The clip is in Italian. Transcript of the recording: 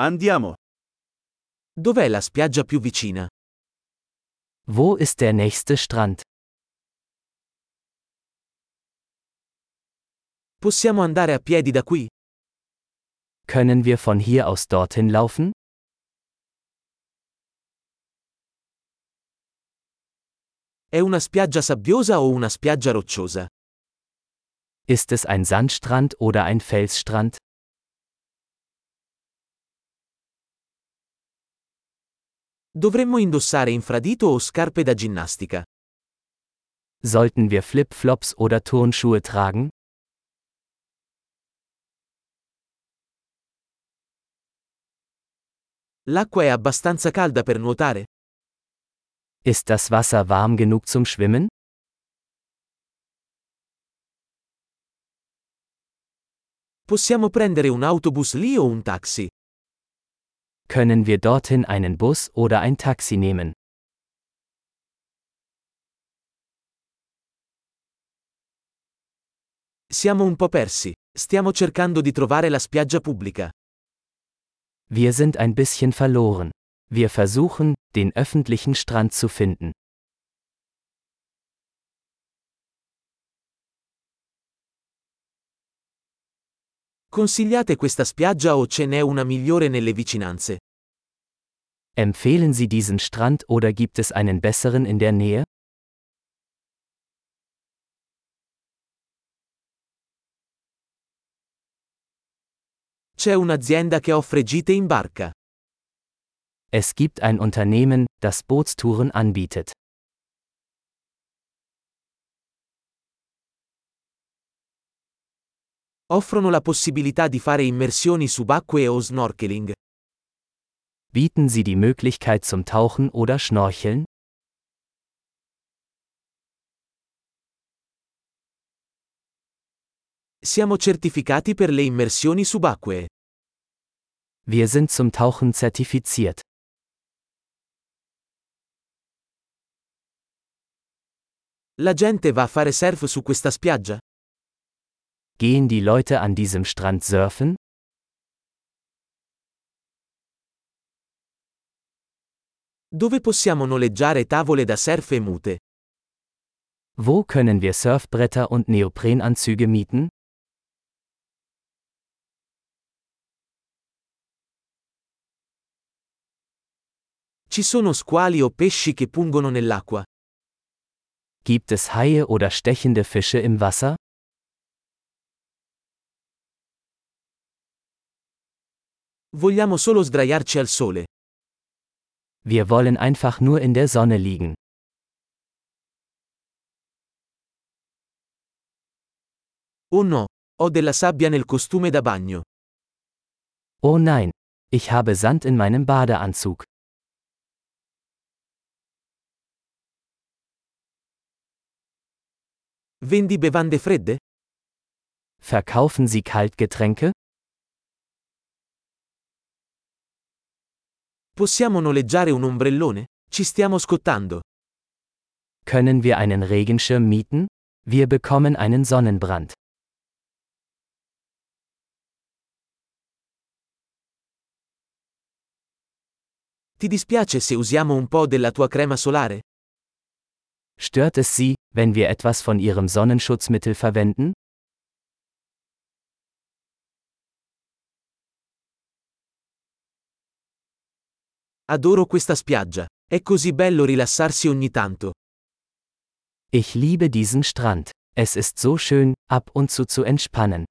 Andiamo. Dov'è la spiaggia più vicina? Wo ist der nächste Strand? Possiamo andare a piedi da qui? Können wir von hier aus dorthin laufen? È una spiaggia sabbiosa o una spiaggia rocciosa? Ist es ein Sandstrand oder ein Felsstrand? Dovremmo indossare infradito o scarpe da ginnastica? Sollten wir Flip-Flops oder Turnschuhe tragen? L'acqua è abbastanza calda per nuotare? Ist das Wasser warm genug zum Schwimmen? Possiamo prendere un autobus lì o un taxi? Können wir dorthin einen Bus oder ein Taxi nehmen? Siamo un po' persi. Stiamo cercando di trovare la spiaggia pubblica. Wir sind ein bisschen verloren. Wir versuchen, den öffentlichen Strand zu finden. Consigliate questa spiaggia o ce n'è una migliore nelle vicinanze? Empfehlen Sie diesen Strand oder gibt es einen besseren in der Nähe? C'è un'azienda che offre gite in barca. Es gibt ein Unternehmen, das Bootstouren anbietet. Offrono la possibilità di fare immersioni subacquee o snorkeling. Bieten Sie die Möglichkeit zum Tauchen oder Schnorcheln? Siamo certificati per le immersioni subacquee. Wir sind zum Tauchen zertifiziert. La gente va a fare surf su questa spiaggia? Gehen die Leute an diesem Strand surfen? Dove possiamo noleggiare tavole da surf e mute? Wo können wir Surfbretter und Neoprenanzüge mieten? Ci sono squali o pesci che pungono nell'acqua? Gibt es Haie oder stechende Fische im Wasser? Vogliamo solo sdraiarci al sole. Wir wollen einfach nur in der Sonne liegen. Oh no, ho della sabbia nel costume da bagno. Oh nein, ich habe Sand in meinem Badeanzug. Vendi bevande fredde? Verkaufen Sie Kaltgetränke? Possiamo noleggiare un ombrellone? Ci stiamo scottando. Können wir einen Regenschirm mieten? Wir bekommen einen Sonnenbrand. Ti dispiace se usiamo un po' della tua crema solare? Stört es Sie, wenn wir etwas von Ihrem Sonnenschutzmittel verwenden? Adoro questa spiaggia. È così bello rilassarsi ogni tanto. Ich liebe diesen Strand. Es ist so schön, ab und zu entspannen.